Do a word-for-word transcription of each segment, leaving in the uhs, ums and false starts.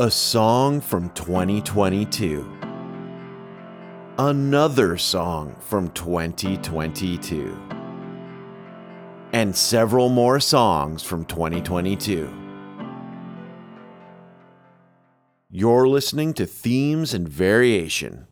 A song from twenty twenty-two. Another song from twenty twenty-two. And several more songs from twenty twenty-two. You're listening to Themes and Variation.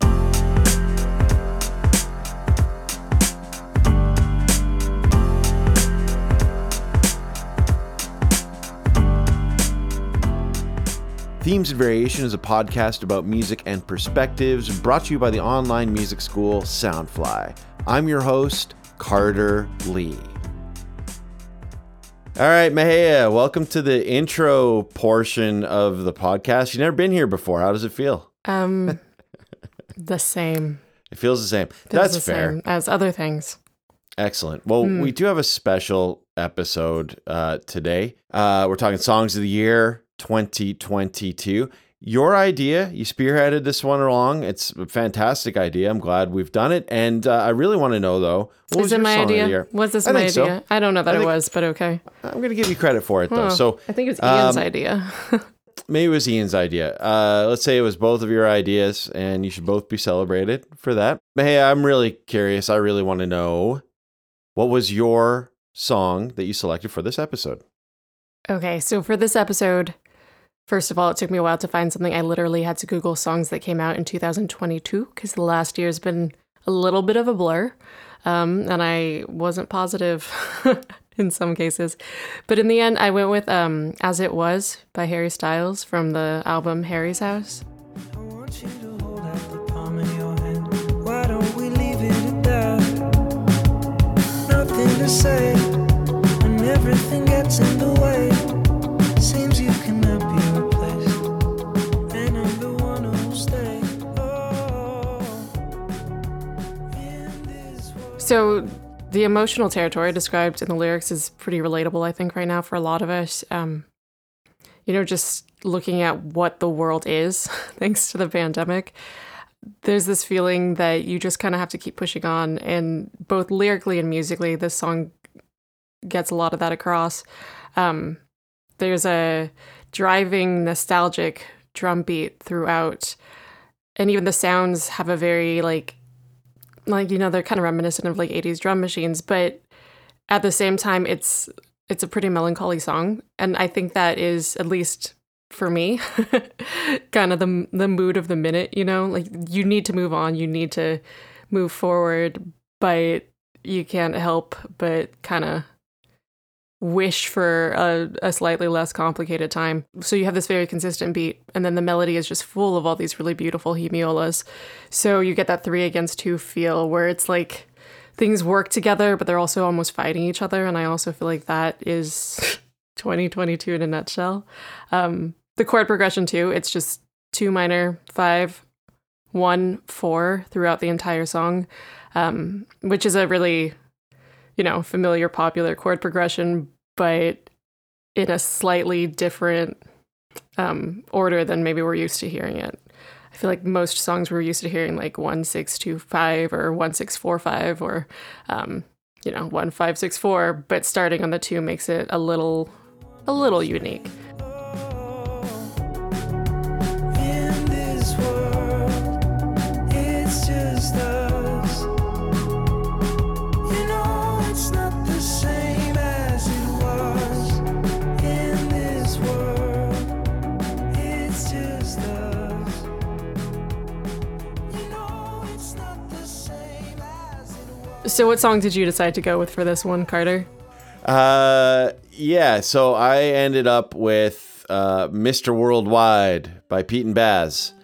Themes and Variation is a podcast about music and perspectives brought to you by the online music school Soundfly. I'm your host, Carter Lee. All right, Mahaya, welcome to the intro portion of the podcast. You've never been here before. How does it feel? Um, the same. It feels the same. Feels That's the fair. Same as other things. Excellent. Well, mm. we do have a special episode uh, today. Uh, we're talking songs of the year. twenty twenty-two. Your idea, you spearheaded this one along. It's a fantastic idea. I'm glad we've done it. And uh, I really want to know, though, what was it my idea? Was this my idea? So. I don't know that I think, it was, but okay. I'm going to give you credit for it, though. Oh, so I think it was Ian's um, idea. Maybe it was Ian's idea. Uh, let's say it was both of your ideas, and you should both be celebrated for that. But hey, I'm really curious. I really want to know, what was your song that you selected for this episode? Okay, so for this episode... First of all, it took me a while to find something. I literally had to Google songs that came out in two thousand twenty-two because the last year has been a little bit of a blur, um, and I wasn't positive in some cases. But in the end, I went with um, As It Was by Harry Styles from the album Harry's House. I want you to hold out the palm of your hand. Why don't we leave it at that? Nothing to say when everything gets in the way. Seems you cannot. So the emotional territory described in the lyrics is pretty relatable, I think, right now for a lot of us. Um, you know, just looking at what the world is, thanks to the pandemic, there's this feeling that you just kind of have to keep pushing on. And both lyrically and musically, this song gets a lot of that across. Um, there's a driving, nostalgic drum beat throughout. And even the sounds have a very, like, Like, you know, they're kind of reminiscent of like eighties drum machines, but at the same time, it's it's a pretty melancholy song. And I think that is, at least for me, kind of the the mood of the minute, you know, like you need to move on, you need to move forward, but you can't help but kind of wish for a, a slightly less complicated time. So you have this very consistent beat, and then the melody is just full of all these really beautiful hemiolas. So you get that three against two feel where it's like things work together, but they're also almost fighting each other. And I also feel like that is twenty twenty-two in a nutshell. Um, the chord progression too, it's just two minor, five, one, four throughout the entire song, um, which is a really... you know, familiar, popular chord progression, but in a slightly different um, order than maybe we're used to hearing it. I feel like most songs we're used to hearing like one six two five or one six four five or um, you know one five six four, but starting on the two makes it a little, a little unique. So what song did you decide to go with for this one, Carter? Uh, yeah, so I ended up with uh, Mister Worldwide by Pete and Baz.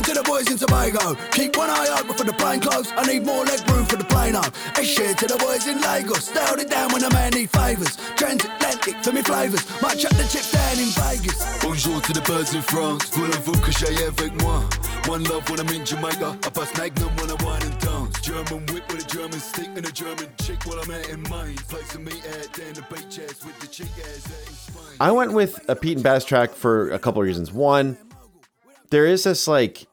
To the boys in Tobago, keep one eye open for the plane clothes. I need more leg room for the plane up. A share to the boys in Lagos, they hold it down when a man need favours. Transatlantic for me flavours, might shut the chip down in Vegas. Bonjour to the birds in France, voulez-vous coucher avec moi? One love when I'm in Jamaica, I bust Magnum when I wine and dance. German whip with a German stick and a German chick while I'm out in Maine. Play some meat out down the beach ass with the chick ass out in Spain. I went with a Pete and Bass track for a couple of reasons. One, there is this like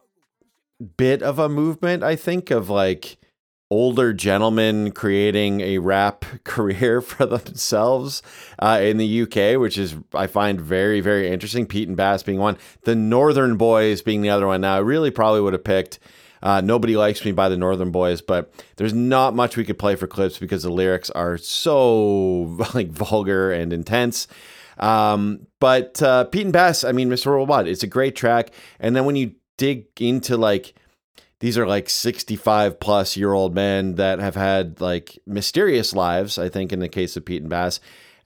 bit of a movement, I think, of like older gentlemen creating a rap career for themselves uh, in the U K, which is, I find, very, very interesting. Pete and Baz being one, the Northern Boys being the other one. Now, I really probably would have picked uh, Nobody Likes Me by the Northern Boys, but there's not much we could play for clips because the lyrics are so like vulgar and intense. Um, but uh, Pete and Baz, I mean, Mister Worldwide, it's a great track. And then when you dig into like, these are like sixty-five plus year old men that have had like mysterious lives, I think in the case of Pete and Baz,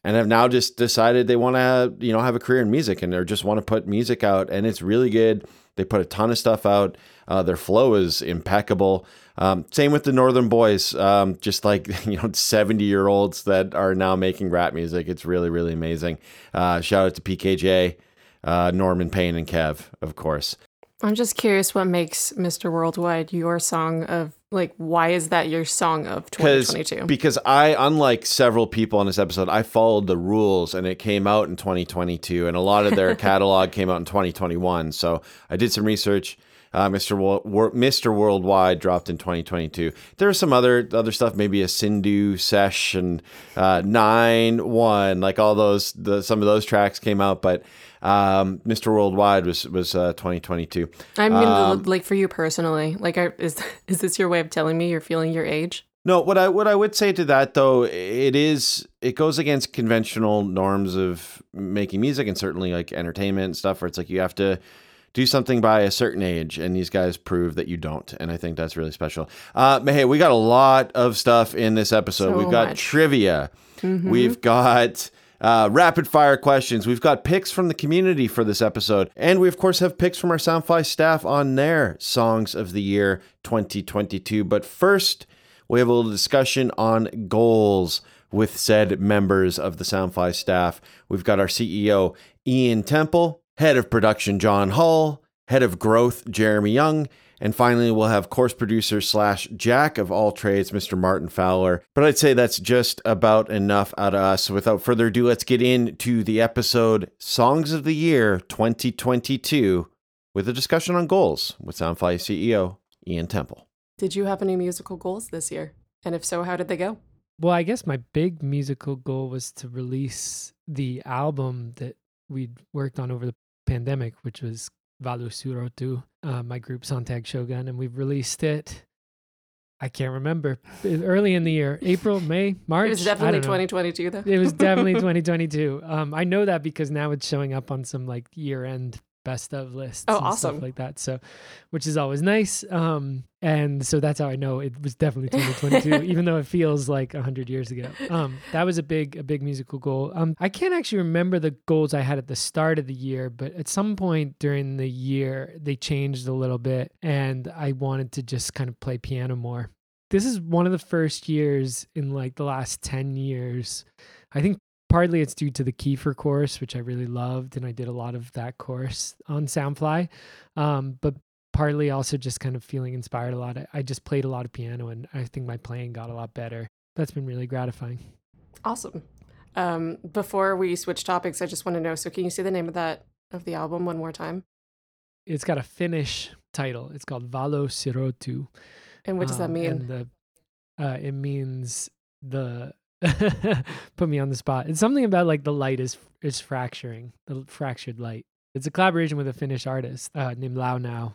and have now just decided they want to, you know, have a career in music and they just want to put music out. And it's really good. They put a ton of stuff out. Uh, their flow is impeccable. Um, same with the Northern Boys, um, just like, you know, seventy year olds that are now making rap music. It's really, really amazing. Uh, shout out to P K J, uh, Norman Payne and Kev, of course. I'm just curious what makes Mister Worldwide your song of, like, why is that your song of twenty twenty-two? Because I, unlike several people on this episode, I followed the rules and it came out in twenty twenty-two and a lot of their catalog came out in twenty twenty-one. So I did some research. Uh, Mister Wo- Mister Worldwide dropped in twenty twenty-two. There was some other other stuff, maybe a Sindhu Sesh and uh, nine one, like all those, the, some of those tracks came out, but um, Mister Worldwide was was uh, twenty twenty-two. I mean, um, like for you personally, like are, is is this your way of telling me you're feeling your age? No, what I what I would say to that though, it is it goes against conventional norms of making music and certainly like entertainment and stuff where it's like you have to do something by a certain age, and these guys prove that you don't. And I think that's really special. Uh, hey, we got a lot of stuff in this episode. So We've got much. trivia. Mm-hmm. We've got uh, rapid fire questions. We've got picks from the community for this episode. And we, of course, have picks from our Soundfly staff on their Songs of the Year twenty twenty-two. But first, we have a little discussion on goals with said members of the Soundfly staff. We've got our C E O, Ian Temple, Head of Production, John Hall, Head of Growth, Jeremy Young, and finally we'll have Course Producer slash Jack of all trades, Mister Martin Fowler. But I'd say that's just about enough out of us. Without further ado, let's get into the episode Songs of the Year twenty twenty-two with a discussion on goals with Soundfly C E O Ian Temple. Did you have any musical goals this year? And if so, how did they go? Well, I guess my big musical goal was to release the album that we'd worked on over the pandemic, which was Valo Sirotu, uh, my group Sontag Shogun, and we've released it. I can't remember. Early in the year, April, May, March. It was definitely twenty twenty-two, though. It was definitely twenty twenty-two. Um, I know that because now it's showing up on some like year-end best of lists. Oh, and awesome! Stuff like that. So, which is always nice. Um, and so that's how I know it was definitely twenty twenty-two, even though it feels like a hundred years ago. Um, that was a big, a big musical goal. Um, I can't actually remember the goals I had at the start of the year, but at some point during the year they changed a little bit, and I wanted to just kind of play piano more. This is one of the first years in like the last ten years, I think. Partly it's due to the Kiefer course, which I really loved, and I did a lot of that course on Soundfly, um, but partly also just kind of feeling inspired a lot. I just played a lot of piano, and I think my playing got a lot better. That's been really gratifying. Awesome. Um, before we switch topics, I just want to know, so can you say the name of that of the album one more time? It's got a Finnish title. It's called Valo Sirotu. And what does um, that mean? And the, uh, it means the... Put me on the spot. It's something about like the light is is fracturing, the fractured light. It's a collaboration with a Finnish artist uh, named Nau,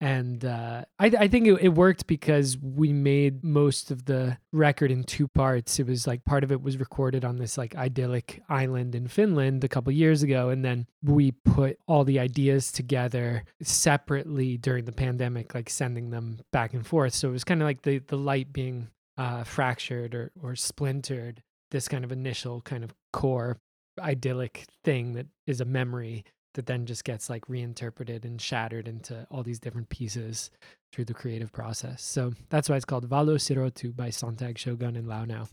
and uh, I, I think it, it worked because we made most of the record in two parts. It was like part of it was recorded on this like idyllic island in Finland a couple years ago, and then we put all the ideas together separately during the pandemic, like sending them back and forth. So it was kind of like the the light being Uh, fractured or, or splintered, this kind of initial kind of core idyllic thing that is a memory that then just gets like reinterpreted and shattered into all these different pieces through the creative process. So that's why it's called Valo Sirotu by Sontag Shogun and Nau.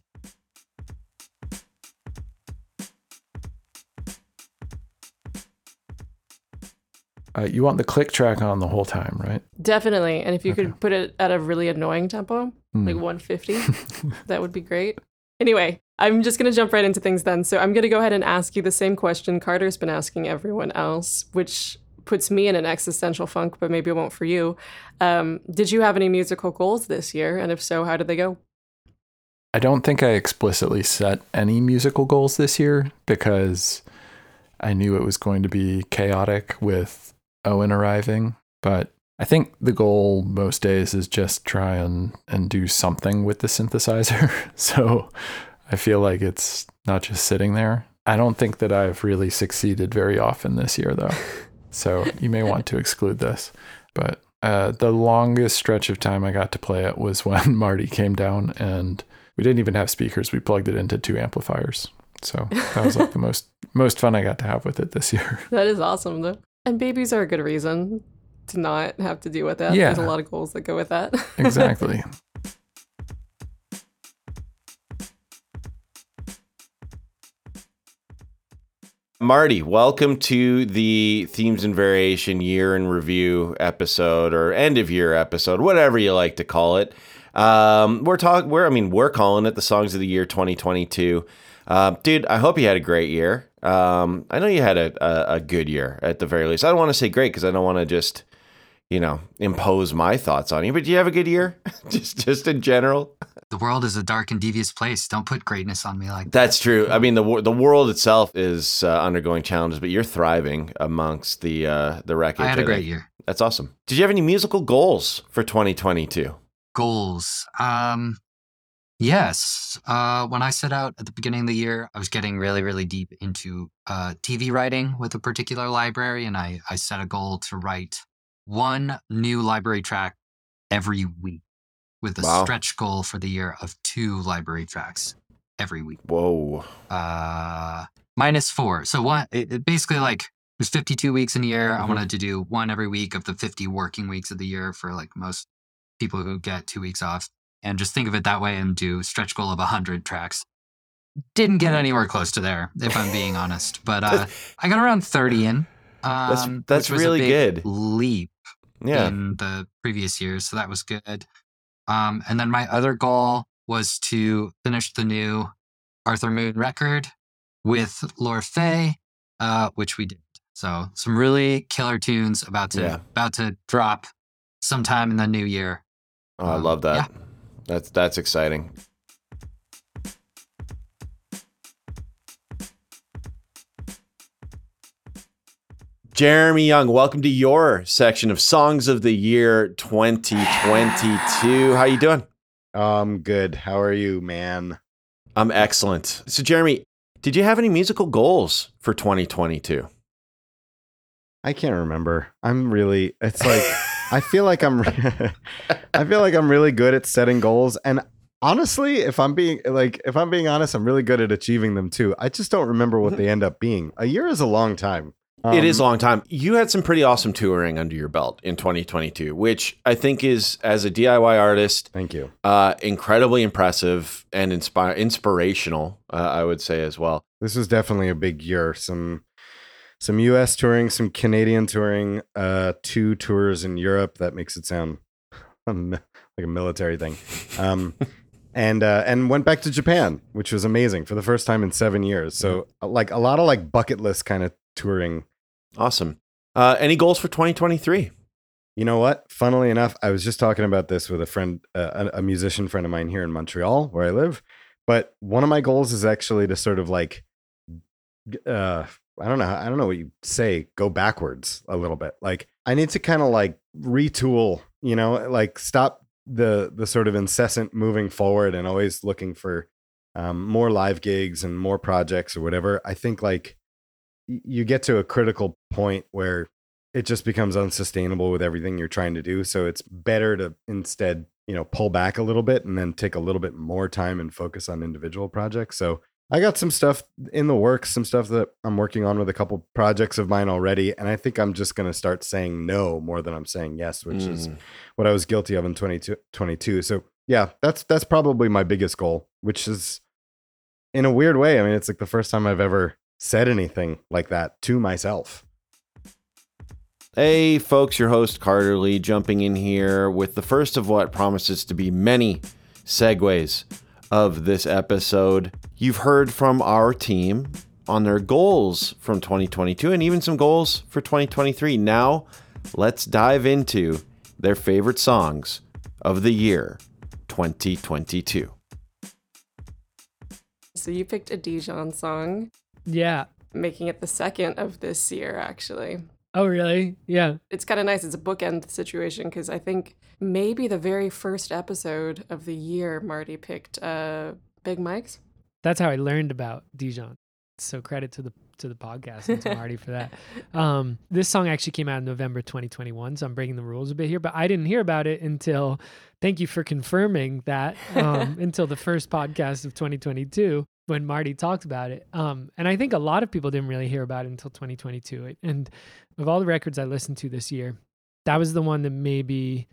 Uh, you want the click track on the whole time, right? Definitely. And if you okay. could put it at a really annoying tempo, mm. like one fifty, that would be great. Anyway, I'm just going to jump right into things then. So I'm going to go ahead and ask you the same question Carter's been asking everyone else, which puts me in an existential funk, but maybe it won't for you. Um, did you have any musical goals this year? And if so, how did they go? I don't think I explicitly set any musical goals this year because I knew it was going to be chaotic with Owen arriving. But I think the goal most days is just try and, and do something with the synthesizer. So I feel like it's not just sitting there. I don't think that I've really succeeded very often this year, though. So you may want to exclude this. But uh, the longest stretch of time I got to play it was when Marty came down, and we didn't even have speakers. We plugged it into two amplifiers. So that was like the most most fun I got to have with it this year. That is awesome, though. And babies are a good reason to not have to deal with that. Yeah. There's a lot of goals that go with that. Exactly. Marty, welcome to the Themes and Variation year in review episode, or end of year episode, whatever you like to call it. Um, we're talking, we're, I mean, we're calling it the songs of the year twenty twenty-two. Uh, dude, I hope you had a great year. Um, I know you had a, a, a good year at the very least. I don't want to say great because I don't want to just, you know, impose my thoughts on you. But do you have a good year? just, just in general. The world is a dark and devious place. Don't put greatness on me like that. That's true. I mean, the the world itself is uh, undergoing challenges, but you're thriving amongst the uh, the wreckage. I had a great year. That's awesome. Did you have any musical goals for twenty twenty-two? Goals. Um. Yes. Uh, when I set out at the beginning of the year, I was getting really, really deep into uh, T V writing with a particular library, and I, I set a goal to write one new library track every week with a wow. stretch goal for the year of two library tracks every week. Whoa. Uh, minus four. So one, it, it basically like there's fifty-two weeks in a year. Mm-hmm. I wanted to do one every week of the fifty working weeks of the year for like most people who get two weeks off. And just think of it that way and do stretch goal of one hundred tracks. Didn't get anywhere close to there, if I'm being honest. But uh, I got around thirty in. Um, that's that's really good. Leap yeah. in the previous years, so that was good. Um, and then my other goal was to finish the new Arthur Moon record with Laura Fay, uh, which we did. So some really killer tunes about to yeah. about to drop sometime in the new year. Oh, um, I love that. Yeah. That's that's exciting. Jeremy Young, welcome to your section of Songs of the Year twenty twenty-two. How you doing? Um, good. How are you, man? I'm excellent. So, Jeremy, did you have any musical goals for twenty twenty-two? I can't remember. I'm really, it's like... I feel like I'm, I feel like I'm really good at setting goals. And honestly, if I'm being like, if I'm being honest, I'm really good at achieving them too. I just don't remember what they end up being. A year is a long time. Um, it is a long time. You had some pretty awesome touring under your belt in twenty twenty-two, which I think is, as a D I Y artist, thank you, uh, incredibly impressive and inspire inspirational. Uh, I would say as well. This was definitely a big year. Some. Some U S touring, some Canadian touring, uh, two tours in Europe. That makes it sound like a military thing. Um, and uh, and went back to Japan, which was amazing for the first time in seven years. So like a lot of like bucket list kind of touring. Awesome. Uh, any goals for twenty twenty-three? You know what? Funnily enough, I was just talking about this with a friend, uh, a musician friend of mine here in Montreal, where I live. But one of my goals is actually to sort of like... Uh, I don't know. I don't know what you say. Go backwards a little bit. Like I need to kind of like retool, you know, like stop the, the sort of incessant moving forward and always looking for um, more live gigs and more projects or whatever. I think like you get to a critical point where it just becomes unsustainable with everything you're trying to do. So it's better to instead, you know, pull back a little bit and then take a little bit more time and focus on individual projects. So I got some stuff in the works, some stuff that I'm working on with a couple projects of mine already. And I think I'm just going to start saying no more than I'm saying yes, which mm. is what I was guilty of in twenty twenty-two. So yeah, that's, that's probably my biggest goal, which is in a weird way. I mean, it's like the first time I've ever said anything like that to myself. Hey folks, your host Carter Lee jumping in here with the first of what promises to be many segues of this episode. You've heard from our team on their goals from twenty twenty-two and even some goals for twenty twenty-three. Now, let's dive into their favorite songs of the year twenty twenty-two. So you picked a Dijon song. Yeah. Making it the second of this year, actually. Oh, really? Yeah. It's kind of nice. It's a bookend situation because I think maybe the very first episode of the year, Marty picked uh, Big Mike's. That's how I learned about Dijon. So credit to the to the podcast and to Marty for that. Um, this song actually came out in November twenty twenty-one, so I'm breaking the rules a bit here, but I didn't hear about it until, thank you for confirming that, um, until the first podcast of twenty twenty-two when Marty talked about it. Um, and I think a lot of people didn't really hear about it until twenty twenty-two. It, and of all the records I listened to this year, that was the one that maybe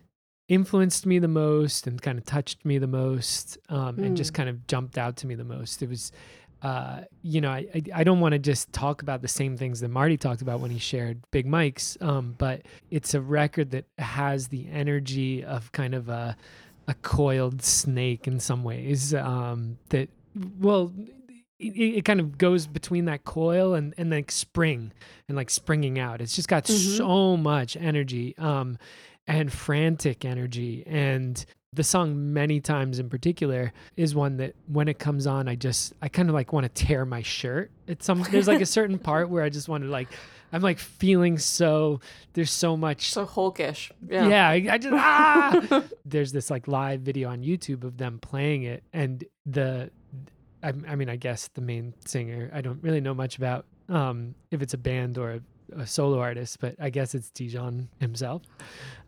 influenced me the most and kind of touched me the most um, mm. and just kind of jumped out to me the most. It was... Uh, you know, I I don't want to just talk about the same things that Marty talked about when he shared Big Mike's, um, but it's a record that has the energy of kind of a, a coiled snake in some ways um, that, well, it, it kind of goes between that coil and, and like spring and like springing out. It's just got mm-hmm. so much energy um, and frantic energy. And the song Many Times in particular is one that when it comes on, I just, I kind of like want to tear my shirt. It's some, there's like a certain part where I just want to like, I'm like feeling so, there's so much. So hulkish. Yeah. Yeah. I, I just, ah, there's this like live video on YouTube of them playing it. And the, I, I mean, I guess the main singer, I don't really know much about um, if it's a band or a, a solo artist, but I guess it's Dijon himself.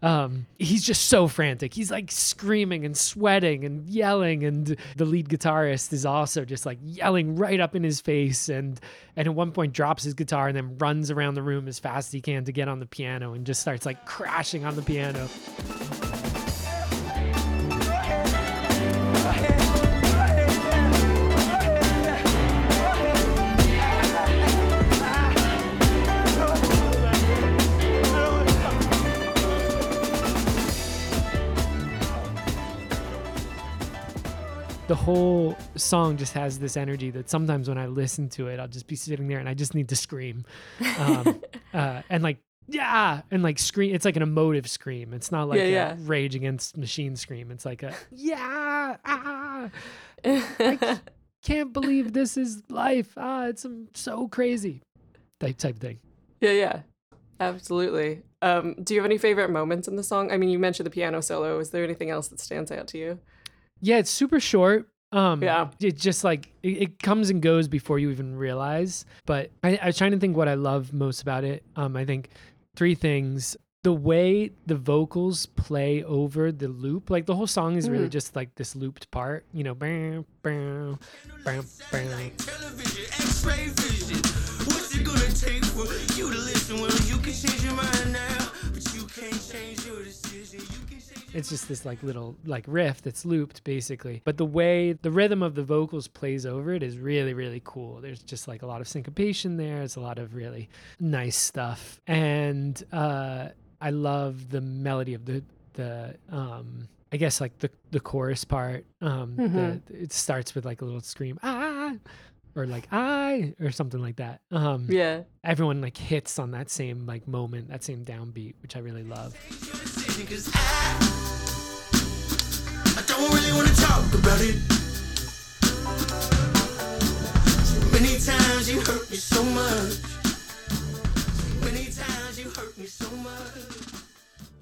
Um, he's just so frantic. He's like screaming and sweating and yelling, and the lead guitarist is also just like yelling right up in his face, and and at one point drops his guitar and then runs around the room as fast as he can to get on the piano and just starts like crashing on the piano. The whole song just has this energy that sometimes when I listen to it, I'll just be sitting there and I just need to scream. Um, uh, and like, yeah, and like scream. It's like an emotive scream. It's not like yeah, a yeah. Rage Against Machine scream. It's like a, yeah, ah, I can't believe this is life. Ah, it's so crazy type, type thing. Yeah, yeah, absolutely. Um, do you have any favorite moments in the song? I mean, you mentioned the piano solo. Is there anything else that stands out to you? Yeah, it's super short. Um, yeah. It just like, it, it comes and goes before you even realize. But I, I was trying to think what I love most about it. Um, I think three things. The way the vocals play over the loop, like the whole song is really mm. just like this looped part, you know. Bam, bam, bam, bam. What's it gonna take for you to listen? Well, you can change your mind now, but you can't change your decision. You can change. It's just this like little like riff that's looped basically. But the way the rhythm of the vocals plays over it is really, really cool. There's just like a lot of syncopation there. It's a lot of really nice stuff. And uh, I love the melody of the, the um, I guess like the, the chorus part. Um, mm-hmm. the, it starts with like a little scream, ah, or like I, or something like that. Um, yeah. Everyone like hits on that same like moment, that same downbeat, which I really love. Because I, I don't really want to talk about it. Many times you hurt me so much. Many times you hurt me so much.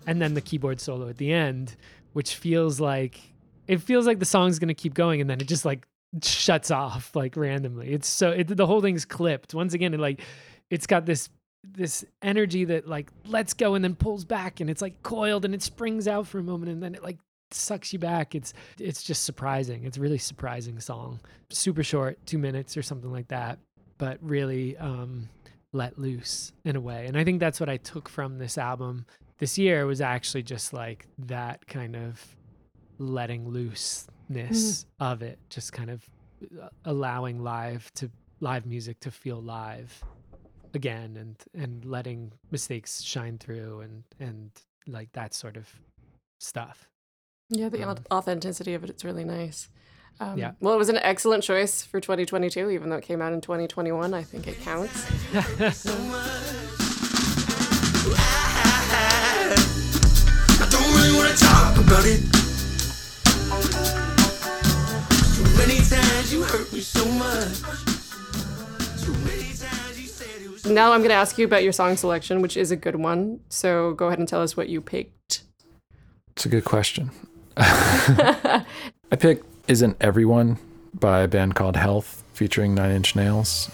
And then the keyboard solo at the end, which feels like, it feels like the song's going to keep going, and then it just like shuts off like randomly. It's so, it, the whole thing's clipped. Once again, it like, it's got this this energy that like lets go and then pulls back, and it's like coiled and it springs out for a moment and then it like sucks you back. It's it's just surprising. It's a really surprising song. Super short, two minutes or something like that, but really um, let loose in a way. And I think that's what I took from this album this year, was actually just like that kind of letting looseness mm. of it, just kind of allowing live to live music to feel live again, and and letting mistakes shine through, and and like that sort of stuff. Yeah, the um, authenticity of it, it's really nice. Um, yeah. Well, it was an excellent choice for twenty twenty-two, even though it came out in twenty twenty-one. I think it counts. I don't really want to talk about it. Too many times you hurt me so much. Too many times you said it was. Now I'm going to ask you about your song selection, which is a good one. So go ahead and tell us what you picked. It's a good question. I picked Isn't Everyone by a band called Health featuring Nine Inch Nails.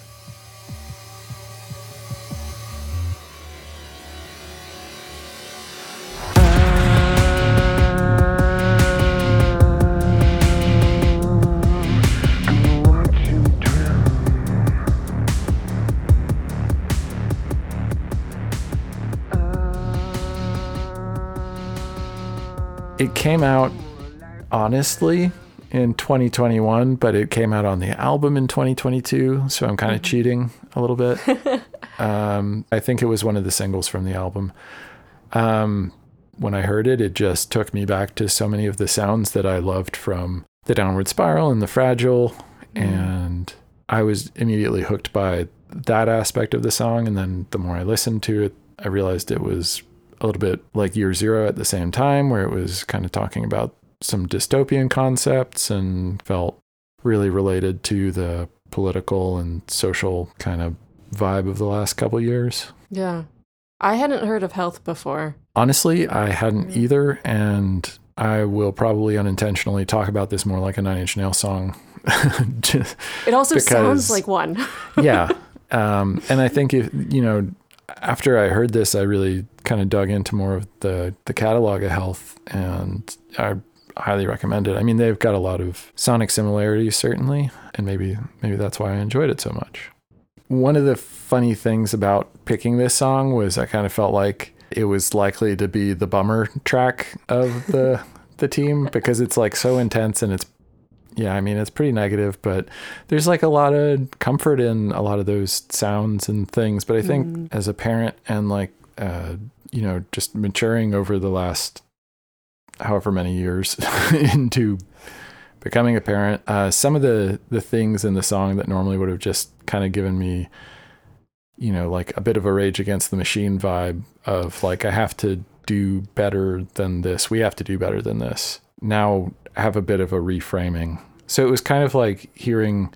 It came out, honestly, in twenty twenty-one, but it came out on the album in twenty twenty-two, so I'm kind of cheating a little bit. um, I think it was one of the singles from the album. Um, when I heard it, it just took me back to so many of the sounds that I loved from The Downward Spiral and The Fragile, mm. and I was immediately hooked by that aspect of the song, and then the more I listened to it, I realized it was a little bit like Year Zero at the same time, where it was kind of talking about some dystopian concepts and felt really related to the political and social kind of vibe of the last couple of years. Yeah. I hadn't heard of Health before. Honestly, I hadn't either. And I will probably unintentionally talk about this more like a Nine Inch Nails song. Just it also because, sounds like one. yeah. Um, and I think, if you know, after I heard this, I really kind of dug into more of the, the catalog of Health, and I highly recommend it. I mean, they've got a lot of sonic similarities, certainly, and maybe maybe that's why I enjoyed it so much. One of the funny things about picking this song was I kind of felt like it was likely to be the bummer track of the the team, because it's like so intense, and it's, yeah, I mean, it's pretty negative, but there's like a lot of comfort in a lot of those sounds and things. But I think mm. as a parent and like, uh, you know, just maturing over the last however many years into becoming a parent, uh, some of the, the things in the song that normally would have just kind of given me, you know, like a bit of a Rage Against the Machine vibe of like, I have to do better than this. We have to do better than this. Now have a bit of a reframing. So it was kind of like hearing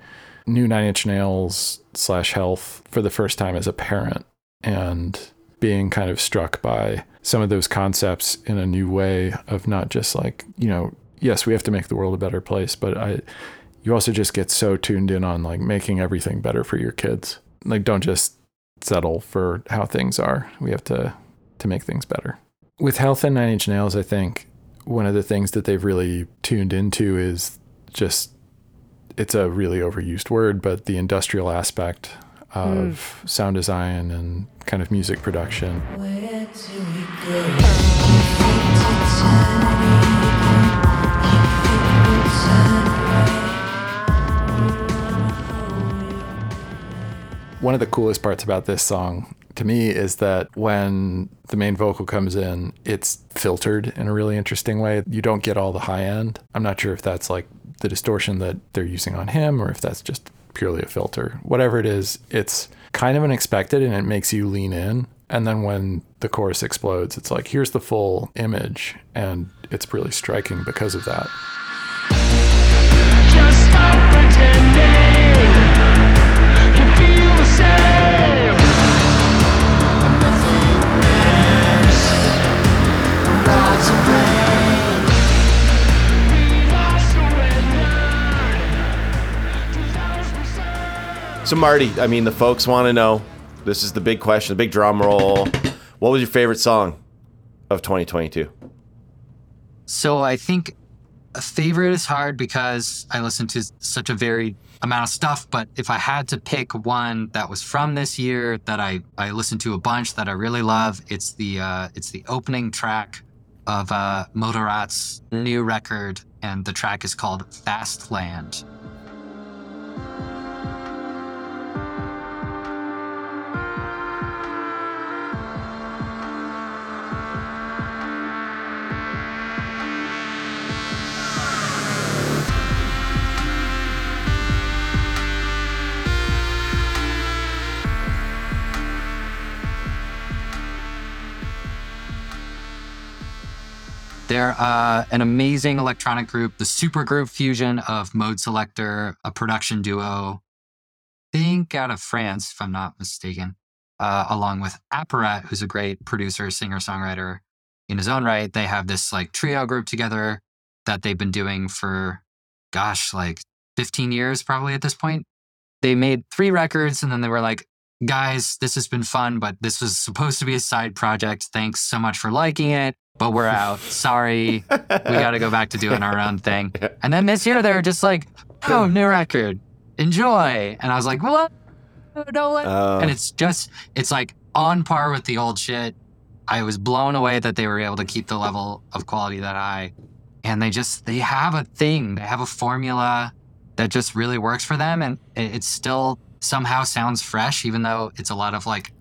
new Nine Inch Nails slash Health for the first time as a parent and being kind of struck by some of those concepts in a new way of not just like, you know, yes, we have to make the world a better place, but I, you also just get so tuned in on like making everything better for your kids. Like, don't just settle for how things are. We have to, to make things better. With Health and Nine Inch Nails, I think one of the things that they've really tuned into is just, it's a really overused word, but the industrial aspect of mm. sound design and kind of music production. Where do we go? One of the coolest parts about this song to me is that when the main vocal comes in, it's filtered in a really interesting way. You don't get all the high end. I'm not sure if that's like the distortion that they're using on him or if that's just purely a filter. Whatever it is, it's kind of unexpected and it makes you lean in. And then when the chorus explodes, it's like, here's the full image. And it's really striking because of that. Just stop pretending you feel the same. So Marty, I mean, the folks want to know, this is the big question, the big drum roll. What was your favorite song of twenty twenty-two? So I think a favorite is hard because I listened to such a varied amount of stuff, but if I had to pick one that was from this year that I, I listened to a bunch that I really love, it's the uh, it's the opening track of uh, Motorrat's new record, and the track is called Fast Land. They're uh, an amazing electronic group, the supergroup fusion of Mode Selector, a production duo, I think out of France, if I'm not mistaken, uh, along with Apparat, who's a great producer, singer, songwriter in his own right. They have this like trio group together that they've been doing for, gosh, like fifteen years probably at this point. They made three records and then they were like, guys, this has been fun, but this was supposed to be a side project. Thanks so much for liking it, but we're out. Sorry. We got to go back to doing our own thing. And then this year, they were just like, oh, new record. Enjoy. And I was like, what? No, what? Uh, and it's just, it's like on par with the old shit. I was blown away that they were able to keep the level of quality that I, and they just, they have a thing. They have a formula that just really works for them. And it, it's still somehow sounds fresh, even though it's a lot of like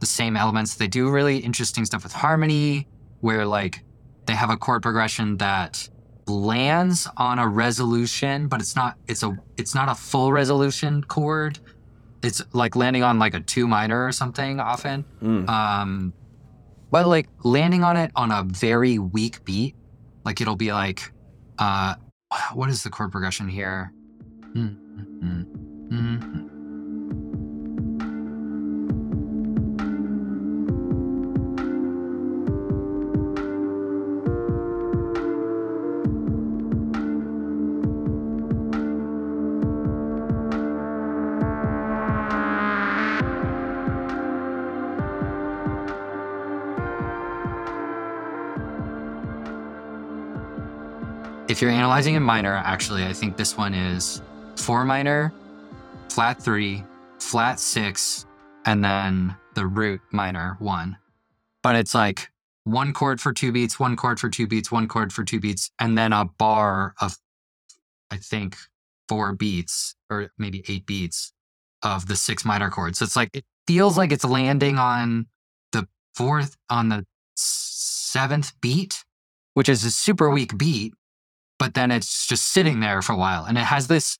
the same elements. They do really interesting stuff with harmony, where like they have a chord progression that lands on a resolution, but it's not it's a it's not a full resolution chord. It's like landing on like a two minor or something often. Mm. Um, but like landing on it on a very weak beat, like it'll be like, uh, what is the chord progression here? Mm-hmm. Mm-hmm. If you're analyzing in minor, actually, I think this one is four minor, flat three, flat six, and then the root minor one. But it's like one chord for two beats, one chord for two beats, one chord for two beats, and then a bar of, I think, four beats or maybe eight beats of the six minor chords. So it's like, it feels like it's landing on the fourth, on the seventh beat, which is a super weak beat. But then it's just sitting there for a while. And it has this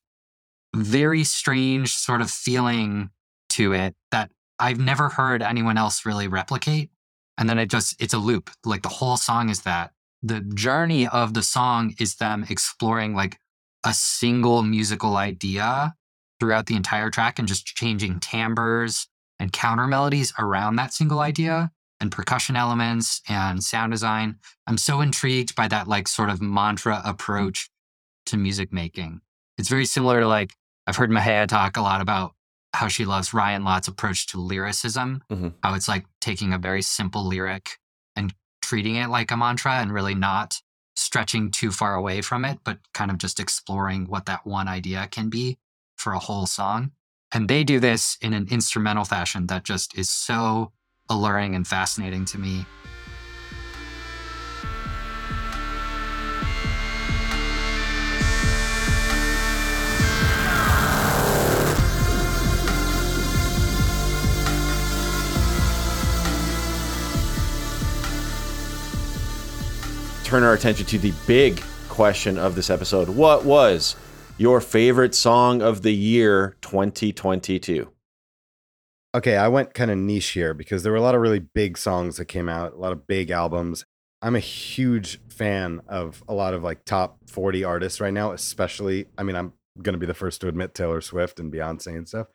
very strange sort of feeling to it that I've never heard anyone else really replicate. And then it just, it's a loop. Like the whole song is that. The journey of the song is them exploring like a single musical idea throughout the entire track and just changing timbres and counter melodies around that single idea, and percussion elements and sound design. I'm so intrigued by that like sort of mantra approach to music making. It's very similar to like, I've heard Mahaya talk a lot about how she loves Ryan Lott's approach to lyricism, mm-hmm. how it's like taking a very simple lyric and treating it like a mantra and really not stretching too far away from it, but kind of just exploring what that one idea can be for a whole song. And they do this in an instrumental fashion that just is so alluring and fascinating to me. Turn our attention to the big question of this episode. What was your favorite song of the year twenty twenty-two? Okay, I went kind of niche here because there were a lot of really big songs that came out, a lot of big albums. I'm a huge fan of a lot of like top forty artists right now, especially, I mean, I'm going to be the first to admit Taylor Swift and Beyonce and stuff,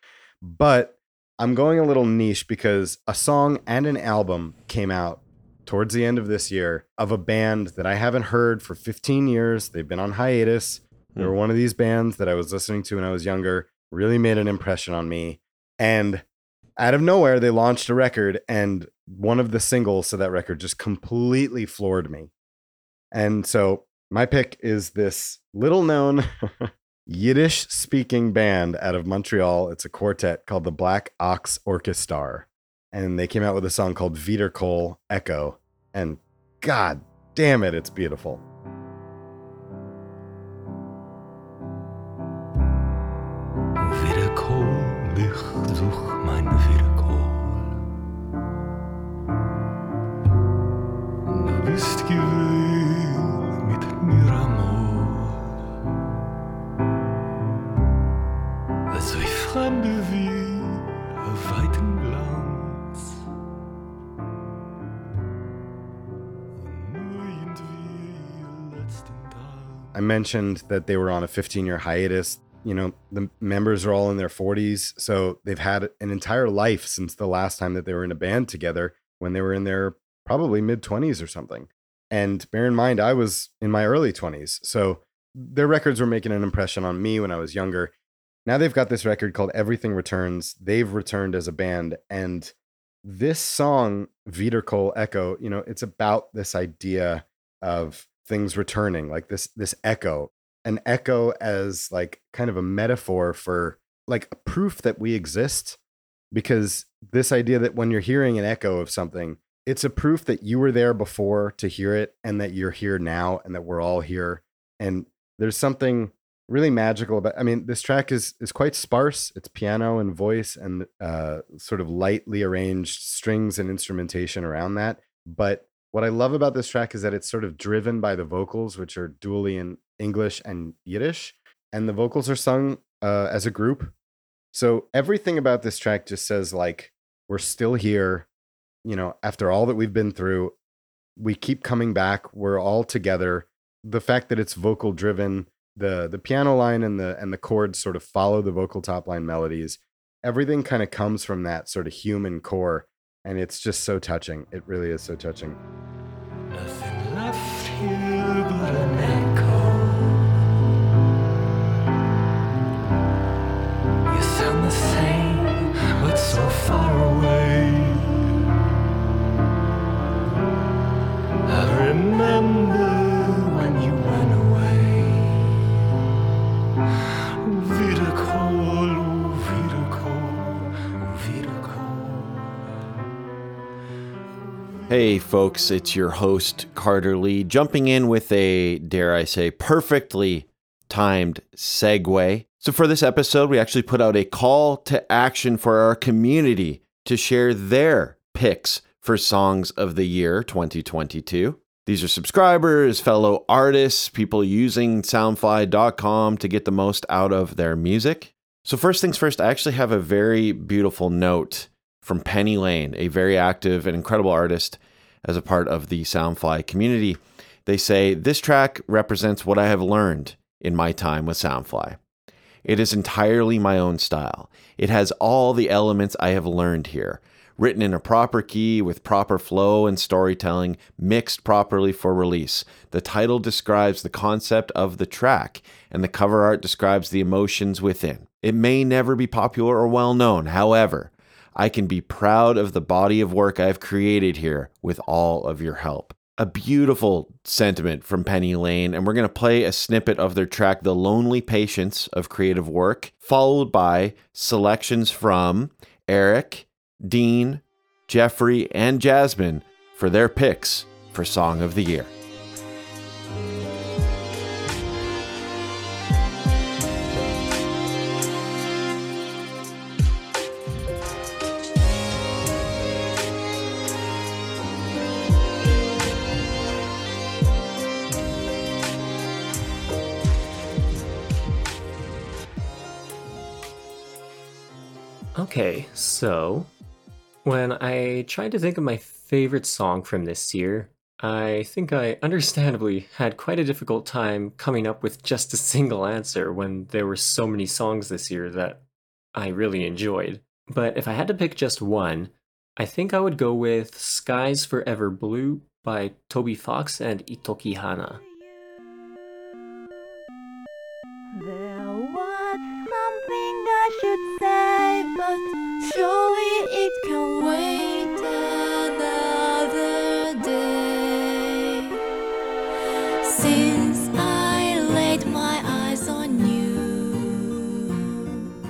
but I'm going a little niche because a song and an album came out towards the end of this year of a band that I haven't heard for fifteen years. They've been on hiatus. Mm. They were one of these bands that I was listening to when I was younger, really made an impression on me. And out of nowhere, they launched a record, and one of the singles to that record just completely floored me. And so my pick is this little-known Yiddish-speaking band out of Montreal. It's a quartet called the Black Ox Orchestar, and they came out with a song called Wiederkehr Echo, and god damn it, it's beautiful. mentioned that they were on a fifteen year hiatus. You know, the members are all in their forties. So they've had an entire life since the last time that they were in a band together, when they were in their probably mid twenties or something. And bear in mind, I was in my early twenties. So their records were making an impression on me when I was younger. Now they've got this record called Everything Returns. They've returned as a band. And this song, Vedercol Echo, you know, it's about this idea of things returning, like this, this echo, an echo as like kind of a metaphor for like a proof that we exist. Because this idea that when you're hearing an echo of something, it's a proof that you were there before to hear it, and that you're here now, and that we're all here. And there's something really magical about, I mean, this track is is quite sparse. It's piano and voice and uh, sort of lightly arranged strings and instrumentation around that. But what I love about this track is that it's sort of driven by the vocals, which are dually in English and Yiddish, and the vocals are sung uh, as a group. So everything about this track just says, like, we're still here, you know, after all that we've been through, we keep coming back. We're all together. The fact that it's vocal driven, the the piano line and the and the chords sort of follow the vocal top line melodies. Everything kind of comes from that sort of human core, and it's just so touching. It really is so touching. Nothing left here but an echo. You sound the same, but so far away. I remember when you went away. Vedercol, Vedercol, Vedercol. Hey folks, it's your host Carter Lee, jumping in with a, dare I say, perfectly timed segue. So for this episode, we actually put out a call to action for our community to share their picks for songs of the year twenty twenty-two. These are subscribers, fellow artists, people using soundfly dot com to get the most out of their music. So first things first, I actually have a very beautiful note from Penny Lane, a very active and incredible artist as a part of the Soundfly community. They say, this track represents what I have learned in my time with Soundfly. It is entirely my own style. It has all the elements I have learned here. Written in a proper key with proper flow and storytelling, mixed properly for release. The title describes the concept of the track, and the cover art describes the emotions within. It may never be popular or well known, however, I can be proud of the body of work I've created here with all of your help. A beautiful sentiment from Penny Lane, and we're going to play a snippet of their track, The Lonely Patience of Creative Work, followed by selections from Eric, Dean, Jeffrey, and Jasmine for their picks for Song of the Year. Okay, so when I tried to think of my favorite song from this year, I think I understandably had quite a difficult time coming up with just a single answer when there were so many songs this year that I really enjoyed. But if I had to pick just one, I think I would go with Skies Forever Blue by Toby Fox and Itoki Hana. There was something I should say, but surely it can wait another day. Since I laid my eyes on you,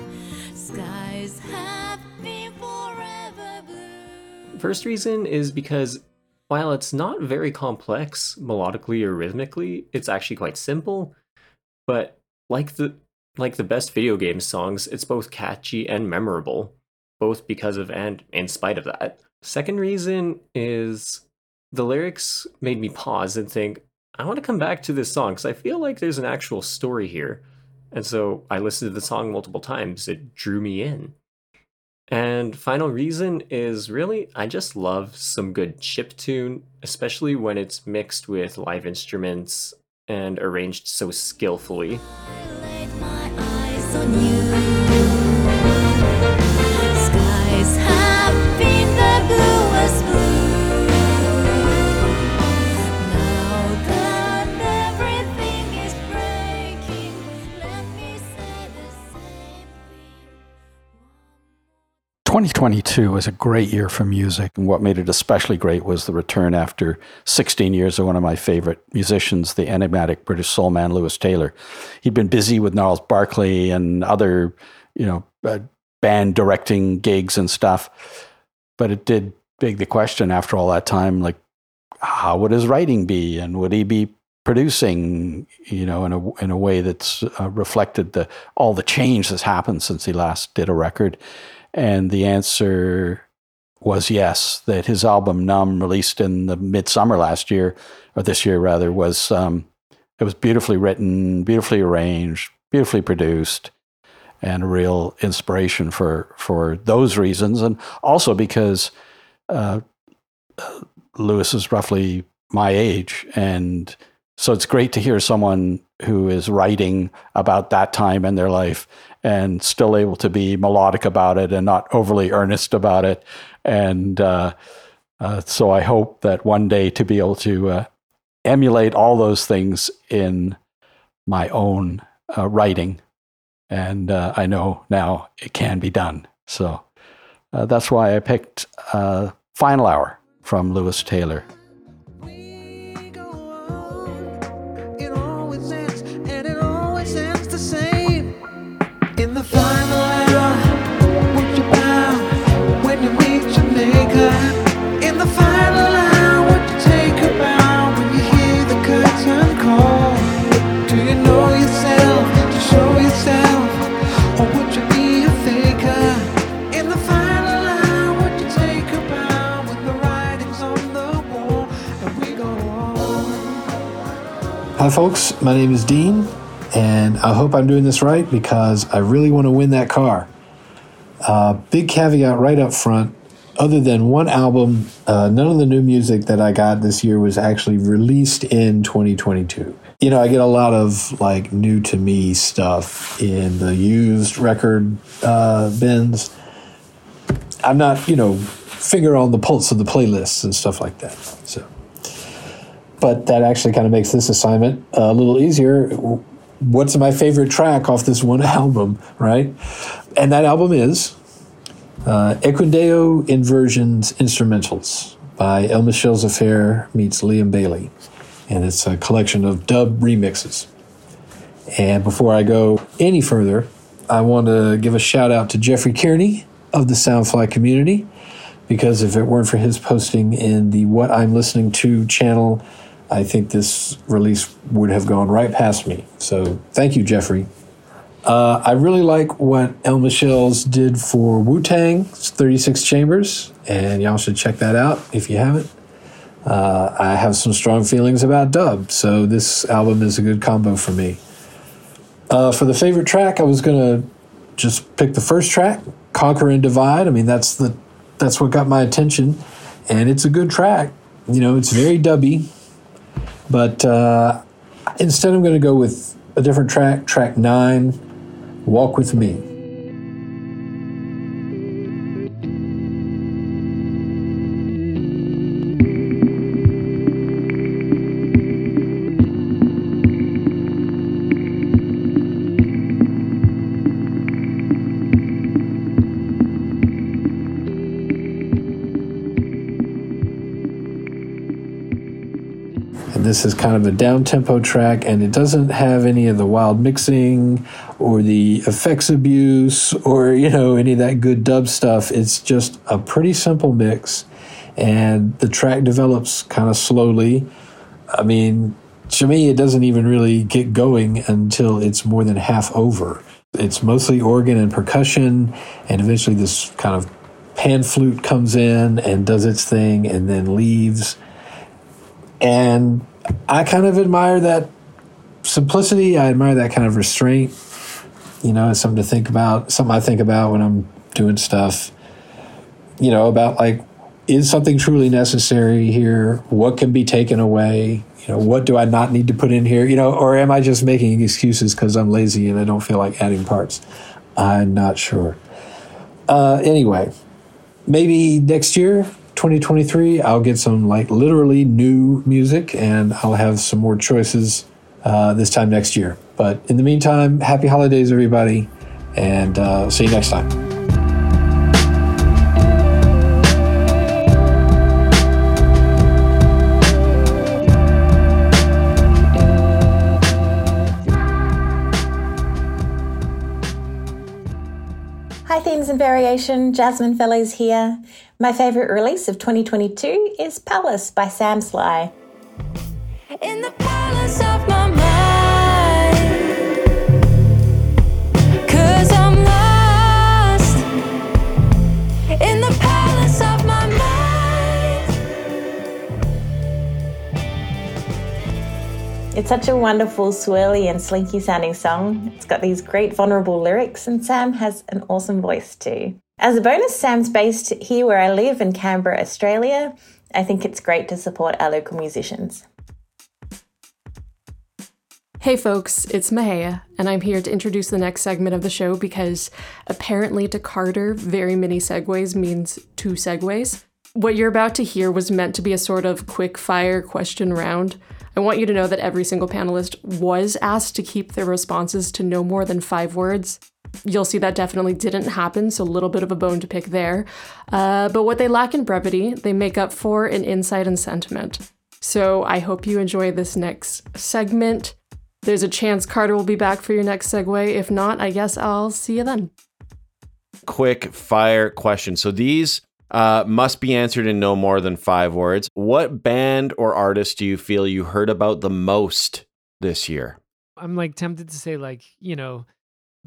skies have been forever blue. First reason is because while it's not very complex melodically or rhythmically, it's actually quite simple, but like the Like the best video game songs, it's both catchy and memorable, both because of and in spite of that. Second reason is the lyrics made me pause and think, I want to come back to this song because I feel like there's an actual story here. And so I listened to the song multiple times. It drew me in. And final reason is really, I just love some good chiptune, especially when it's mixed with live instruments and arranged so skillfully. I laid my eyes on you. Skies have been the bluest blue. Now that everything is breaking, let me say the same thing. twenty twenty-two was a great year for music. And what made it especially great was the return after sixteen years of one of my favorite musicians, the enigmatic British soul man, Lewis Taylor. He'd been busy with Gnarls Barkley and other, you know, uh, band directing gigs and stuff. But it did beg the question after all that time, like, how would his writing be? And would he be producing, you know, in a, in a way that's uh, reflected the all the change that's happened since he last did a record? And the answer was yes, that his album Numb, released in the midsummer last year, or this year rather, was um, it was beautifully written, beautifully arranged, beautifully produced, and a real inspiration for for those reasons. And also because uh, Lewis is roughly my age. And so it's great to hear someone who is writing about that time in their life and still able to be melodic about it and not overly earnest about it. And uh, uh, so I hope that one day to be able to uh, emulate all those things in my own uh, writing. And uh, I know now it can be done. So uh, that's why I picked uh, Final Hour from Lewis Taylor. Hi folks, my name is Dean, and I hope I'm doing this right because I really want to win that car. Uh, big caveat right up front, other than one album, uh, none of the new music that I got this year was actually released in twenty twenty-two. You know, I get a lot of like new to me stuff in the used record uh, bins. I'm not, you know, finger on the pulse of the playlists and stuff like that, so... But that actually kind of makes this assignment a little easier. What's my favorite track off this one album, right? And that album is uh, Equindeo Inversions Instrumentals by El Michel's Affair meets Liam Bailey. And it's a collection of dub remixes. And before I go any further, I want to give a shout out to Jeffrey Kearney of the Soundfly community, because if it weren't for his posting in the What I'm Listening To channel, I think this release would have gone right past me. So thank you, Jeffrey. Uh, I really like what El Michel's did for Wu-Tang's thirty-six Chambers, and y'all should check that out if you haven't. Uh, I have some strong feelings about dub, so this album is a good combo for me. Uh, for the favorite track, I was going to just pick the first track, Conquer and Divide. I mean, that's the that's what got my attention, and it's a good track. You know, it's very dubby. But uh, instead I'm going to go with a different track, track nine, Walk With Me. This is kind of a down-tempo track, and it doesn't have any of the wild mixing or the effects abuse or, you know, any of that good dub stuff. It's just a pretty simple mix, and the track develops kind of slowly. I mean, to me, it doesn't even really get going until it's more than half over. It's mostly organ and percussion, and eventually this kind of pan flute comes in and does its thing and then leaves. And I kind of admire that simplicity. I admire that kind of restraint. You know, it's something to think about, something I think about when I'm doing stuff, you know, about like, is something truly necessary here? What can be taken away? you know, what do I not need to put in here? You know, or am I just making excuses because I'm lazy and I don't feel like adding parts? I'm not sure. Uh, anyway, maybe next year, twenty twenty-three, I'll get some like literally new music and I'll have some more choices uh, this time next year. But in the meantime, happy holidays, everybody, and uh, see you next time. Themes and Variation, Jasmine Fellows here. My favourite release of twenty twenty-two is Palace by Soundfly. In the palace of my mind, 'cause I'm lost. In the palace of my mind. It's such a wonderful, swirly and slinky sounding song. It's got these great vulnerable lyrics, and Sam has an awesome voice too. As a bonus, Sam's based here where I live in Canberra, Australia. I think it's great to support our local musicians. Hey folks, it's Mahaya, and I'm here to introduce the next segment of the show because apparently to Carter, very many segues means two segues. What you're about to hear was meant to be a sort of quick fire question round. I want you to know that every single panelist was asked to keep their responses to no more than five words. You'll see that definitely didn't happen, so a little bit of a bone to pick there. Uh, but what they lack in brevity, they make up for in insight and sentiment. So I hope you enjoy this next segment. There's a chance Carter will be back for your next segue. If not, I guess I'll see you then. Quick fire question. So these uh, must be answered in no more than five words. What band or artist do you feel you heard about the most this year? I'm like tempted to say like, you know,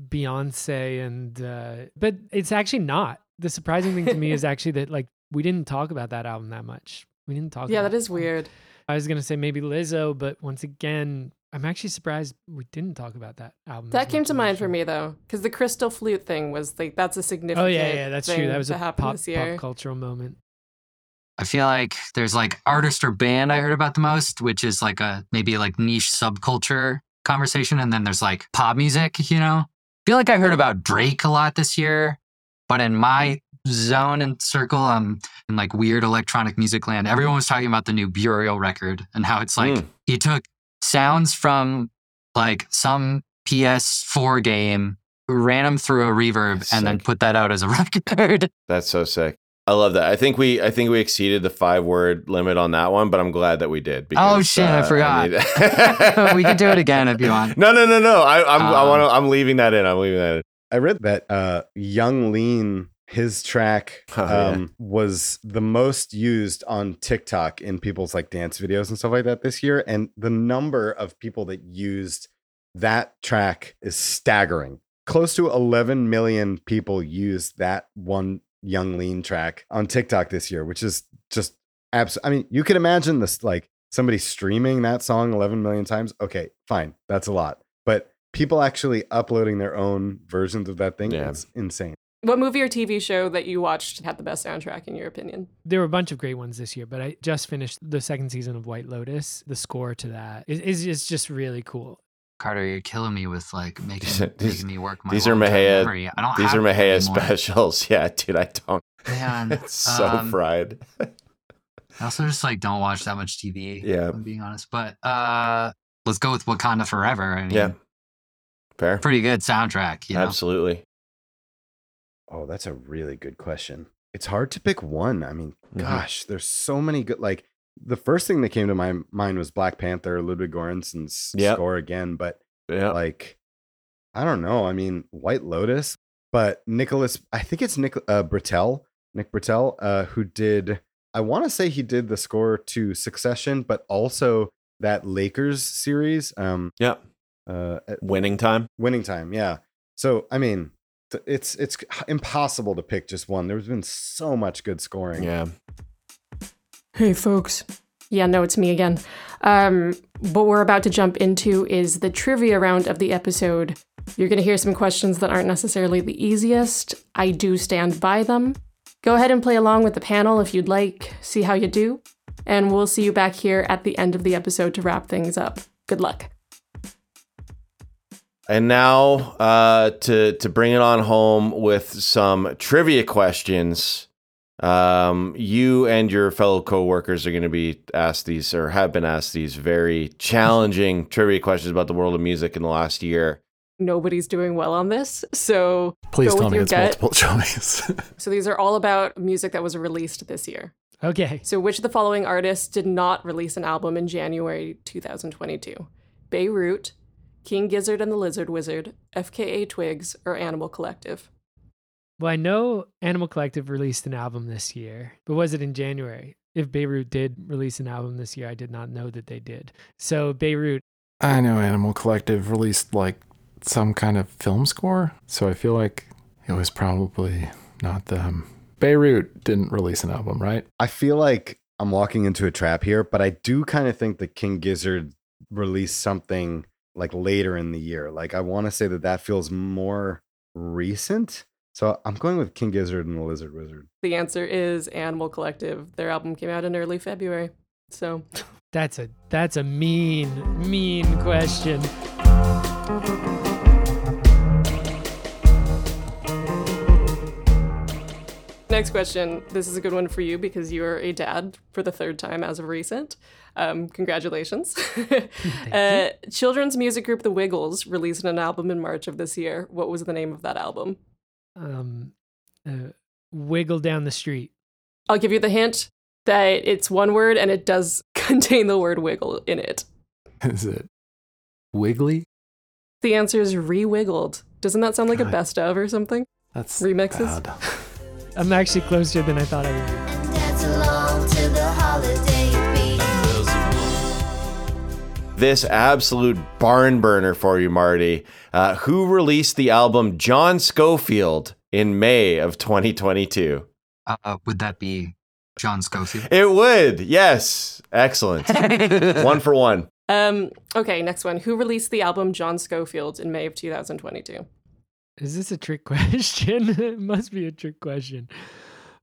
Beyonce and uh but it's actually not. The surprising thing to me is actually that like we didn't talk about that album that much. We didn't talk yeah about that is weird. I was gonna say maybe Lizzo, but once again I'm actually surprised we didn't talk about that album that came to mind for me though, because the crystal flute thing was like that's a significant oh yeah yeah that's true that was a pop, pop cultural moment. I feel like there's like artist or band I heard about the most, which is like a maybe like niche subculture conversation, and then there's like pop music, you know. I feel like I heard about Drake a lot this year, but in my zone and circle, um, in like weird electronic music land, everyone was talking about the new Burial record and how it's like mm. he took sounds from like some P S four game, ran them through a reverb, that's and sick. Then put that out as a record. That's so sick. I love that. I think we I think we exceeded the five word limit on that one, but I'm glad that we did. Because, oh shit, uh, I forgot. I need... We can do it again if you want. No, no, no, no. I I'm um, I want I'm leaving that in. I'm leaving that in. I read that uh, Young Lean, his track oh, um, yeah. was the most used on TikTok in people's like dance videos and stuff like that this year, and the number of people that used that track is staggering. Close to eleven million people used that one Young Lean track on TikTok this year, which is just abs- I mean, you could imagine this, like somebody streaming that song eleven million times. Okay, fine. That's a lot. But people actually uploading their own versions of that thing yeah. is insane. What movie or T V show that you watched had the best soundtrack in your opinion? There were a bunch of great ones this year, but I just finished the second season of White Lotus. The score to that is, is, is just really cool. Carter, you're killing me with like making, these, making me work my these are Mahaya, I don't these are Mahaya specials. Yeah, dude, I don't. Man, it's um, so fried. I also just like don't watch that much T V. Yeah, if I'm being honest. But uh, let's go with Wakanda Forever. I mean, yeah, fair. Pretty good soundtrack. You know? Absolutely. Oh, that's a really good question. It's hard to pick one. I mean, mm-hmm. gosh, there's so many good like. The first thing that came to my mind was Black Panther, Ludwig Göransson's yep. score again, but yep. like, I don't know. I mean, White Lotus, but Nicholas, I think it's Nick uh, Britell, Nick Britell, uh, who did, I want to say he did the score to Succession, but also that Lakers series. Um, yeah. Uh, winning time. Winning time. Yeah. So, I mean, it's, it's impossible to pick just one. There's been so much good scoring. Yeah. Hey folks. Yeah, no, it's me again. Um, what we're about to jump into is the trivia round of the episode. You're going to hear some questions that aren't necessarily the easiest. I do stand by them. Go ahead and play along with the panel if you'd like. See how you do. and we'll see you back here at the end of the episode to wrap things up. Good luck. And now uh, to, to bring it on home with some trivia questions, um, you and your fellow co-workers are going to be asked these, or have been asked these, very challenging trivia questions about the world of music in the last year. Nobody's doing well on this, so please tell me it's gut. Multiple choice. So these are all about music that was released this year. Okay. So which of the following artists did not release an album in January two thousand twenty-two? Beirut, King Gizzard and the Lizard Wizard, F K A Twigs, or Animal Collective? Well, I know Animal Collective released an album this year, but was it in January? If Beirut did release an album this year, I did not know that they did. So Beirut. I know Animal Collective released like some kind of film score, so I feel like it was probably not them. Beirut didn't release an album, right? I feel like I'm walking into a trap here, but I do kind of think that King Gizzard released something like later in the year. Like I want to say that that feels more recent, so I'm going with King Gizzard and the Lizard Wizard. The answer is Animal Collective. Their album came out in early February, so that's a that's a mean mean question. Next question. This is a good one for you because you are a dad for the third time as of recent. Um, congratulations. uh, children's music group The Wiggles released an album in March of this year. What was the name of that album? Um, uh, Wiggle Down the Street. I'll give you the hint that it's one word and it does contain the word wiggle in it. Is it wiggly? The answer is Re-Wiggled. Doesn't that sound like God. A best of or something? That's remixes. Bad. I'm actually closer than I thought I would be. And dance along to the holiday beat. This absolute barn burner for you, Marty. Uh, who released the album John Scofield in May of twenty twenty-two? Uh, would that be John Scofield? It would. Yes. Excellent. One for one. Um. Okay, next one. Who released the album John Scofield in May of two thousand twenty-two? Is this a trick question? It must be a trick question.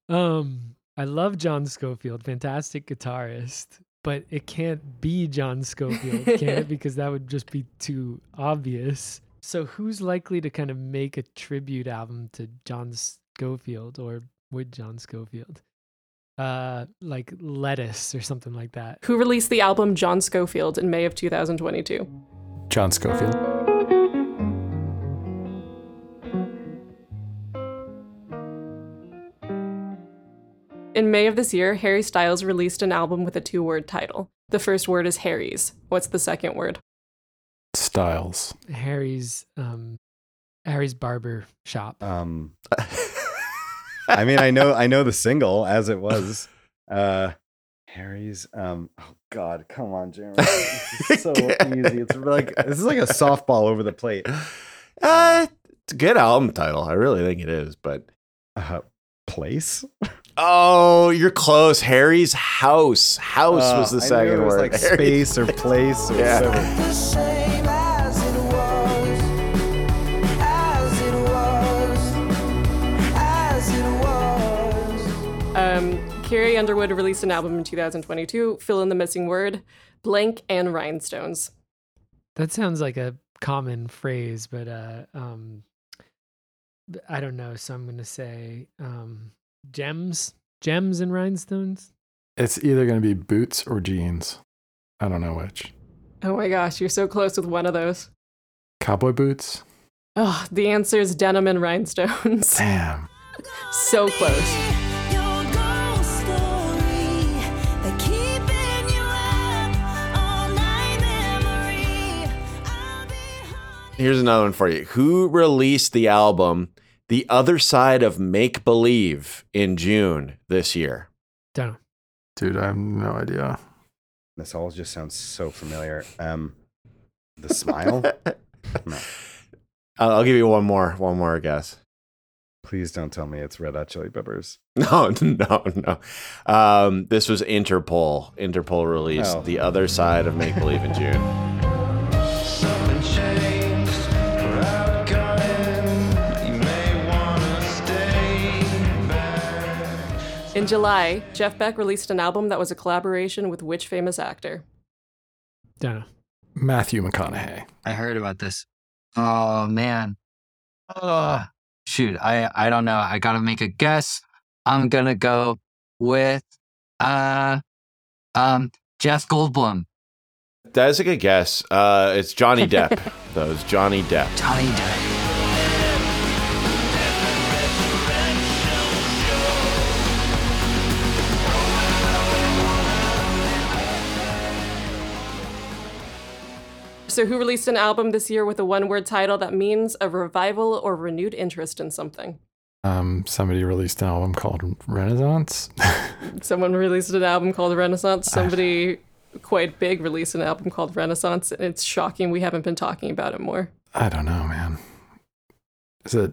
Um, I love John Scofield, fantastic guitarist, but it can't be John Scofield, can it? Because that would just be too obvious. So who's likely to kind of make a tribute album to John Scofield or with John Scofield? Uh, like Lettuce or something like that. Who released the album John Scofield in May of two thousand twenty-two? John Scofield. In May of this year, Harry Styles released an album with a two-word title. The first word is Harry's. What's the second word? Styles. Harry's, um, Harry's barber shop. Um, I mean, I know, I know the single as it was. Uh, Harry's. Um, oh God, come on, Jeremy. This is so easy. It's like this is like a softball over the plate. Uh, it's a good album title. I really think it is, but uh, place. Oh, you're close. Harry's house. House uh, was the I second it was word. Like Harry's. Space or place or yeah. whatever. Um, Carrie Underwood released an album in two thousand twenty-two. Fill in the missing word. Blank and Rhinestones. That sounds like a common phrase, but uh, um, I don't know. So I'm going to say... Um, Gems, gems and rhinestones. It's either going to be boots or jeans. I don't know which. Oh my gosh, you're so close with one of those. Cowboy boots. Oh, the answer is denim and rhinestones. Damn. So close. Here's another one for you. Who released the album The Other Side of Make Believe in June this year? Don't. Dude, I have no idea. This all just sounds so familiar. Um, the Smile? No. I'll, I'll give you one more, one more guess. Please don't tell me it's Red Hot Chili Peppers. No, no, no. Um, this was Interpol. Interpol released oh. The Other Side of Make Believe in June. In In July, Jeff Beck released an album that was a collaboration with which famous actor? Dana. Matthew McConaughey. I heard about this. Oh, man. Oh, shoot. I, I don't know. I got to make a guess. I'm going to go with uh, um, Jeff Goldblum. That is a good guess. Uh, it's Johnny Depp. Though. It's Johnny Depp. Johnny Depp. So who released an album this year with a one-word title that means a revival or renewed interest in something? Um, somebody released an album called Renaissance. Someone released an album called Renaissance. Somebody I, quite big released an album called Renaissance, and it's shocking we haven't been talking about it more. I don't know, man. Is it?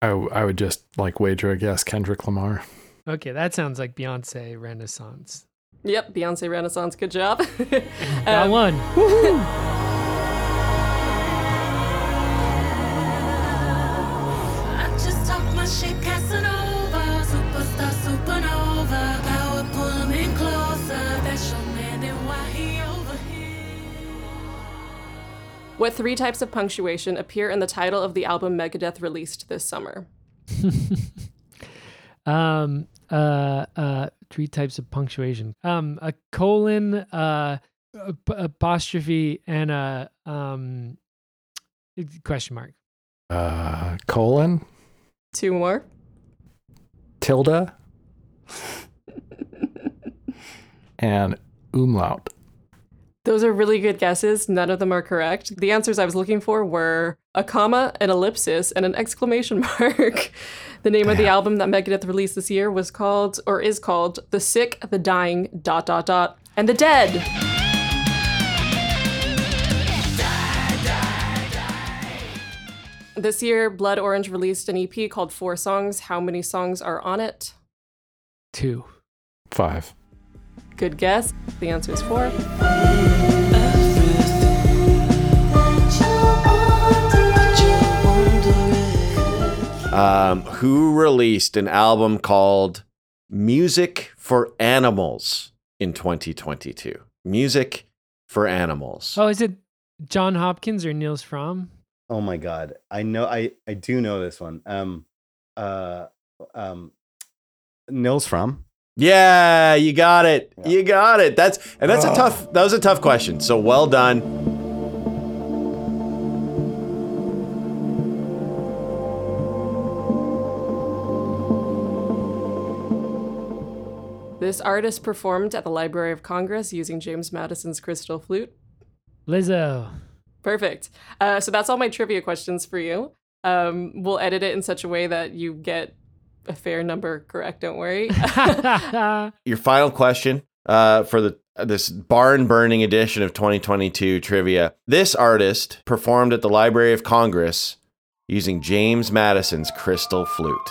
I, I would just like wager a guess, Kendrick Lamar. Okay, that sounds like Beyonce Renaissance. Yep, Beyonce Renaissance. Good job. That um, one. Woohoo! What three types of punctuation appear in the title of the album Megadeth released this summer? um, uh, uh, three types of punctuation. Um, a colon, uh, a p- apostrophe, and a um, question mark. Uh, colon. Two more. Tilde. And umlaut. Those are really good guesses. None of them are correct. The answers I was looking for were a comma, an ellipsis, and an exclamation mark. The name Damn. of the album that Megadeth released this year was called, or is called, The Sick, The Dying, dot, dot, dot, and The Dead. This year, Blood Orange released an E P called Four Songs. How many songs are on it? Two. Five. Good guess. The answer is four. Um, who released an album called Music for Animals in twenty twenty-two? Music for Animals. Oh, is it John Hopkins or Nils Fromm? Oh my God. I know I, I do know this one. Um uh um Nils Fromm. Yeah, you got it. Yeah. You got it. That's and that's oh. a tough that was a tough question. So well done. This artist performed at the Library of Congress using James Madison's crystal flute. Lizzo. Perfect. Uh, so that's all my trivia questions for you. Um, we'll edit it in such a way that you get a fair number correct, don't worry. Your final question uh, for the this barn-burning edition of twenty twenty-two trivia. This artist performed at the Library of Congress using James Madison's crystal flute.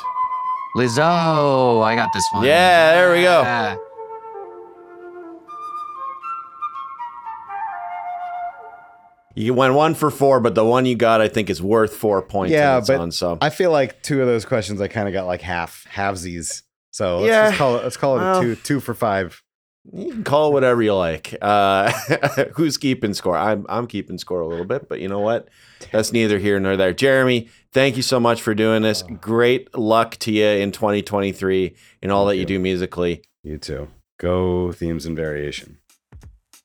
Lizzo, I got this one. Yeah, there we go. Yeah. You went one for four, but the one you got, I think, is worth four points. Yeah, but on, so. I feel like two of those questions, I kind of got like half halvesies. So let's yeah. just call it. Let's call it well, a two, two for five. You can call it whatever you like. Uh, who's keeping score? I'm I'm keeping score a little bit, but you know what? That's neither here nor there. Jeremy, thank you so much for doing this. Oh. Great luck to you in twenty twenty-three and all thank that you. you do musically. You too. Go Themes and Variation.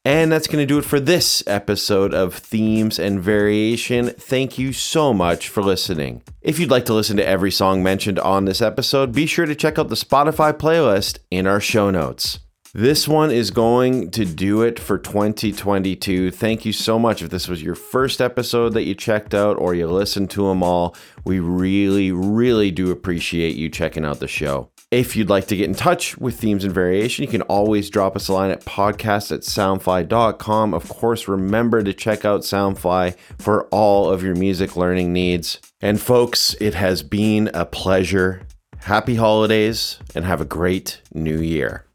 And that's going to do it for this episode of Themes and Variation. Thank you so much for listening. If you'd like to listen to every song mentioned on this episode, be sure to check out the Spotify playlist in our show notes. This one is going to do it for twenty twenty-two. Thank you so much. If this was your first episode that you checked out or you listened to them all, we really, really do appreciate you checking out the show. If you'd like to get in touch with Themes and Variation, you can always drop us a line at podcast at soundfly dot com. Of course, remember to check out Soundfly for all of your music learning needs. And folks, it has been a pleasure. Happy holidays and have a great new year.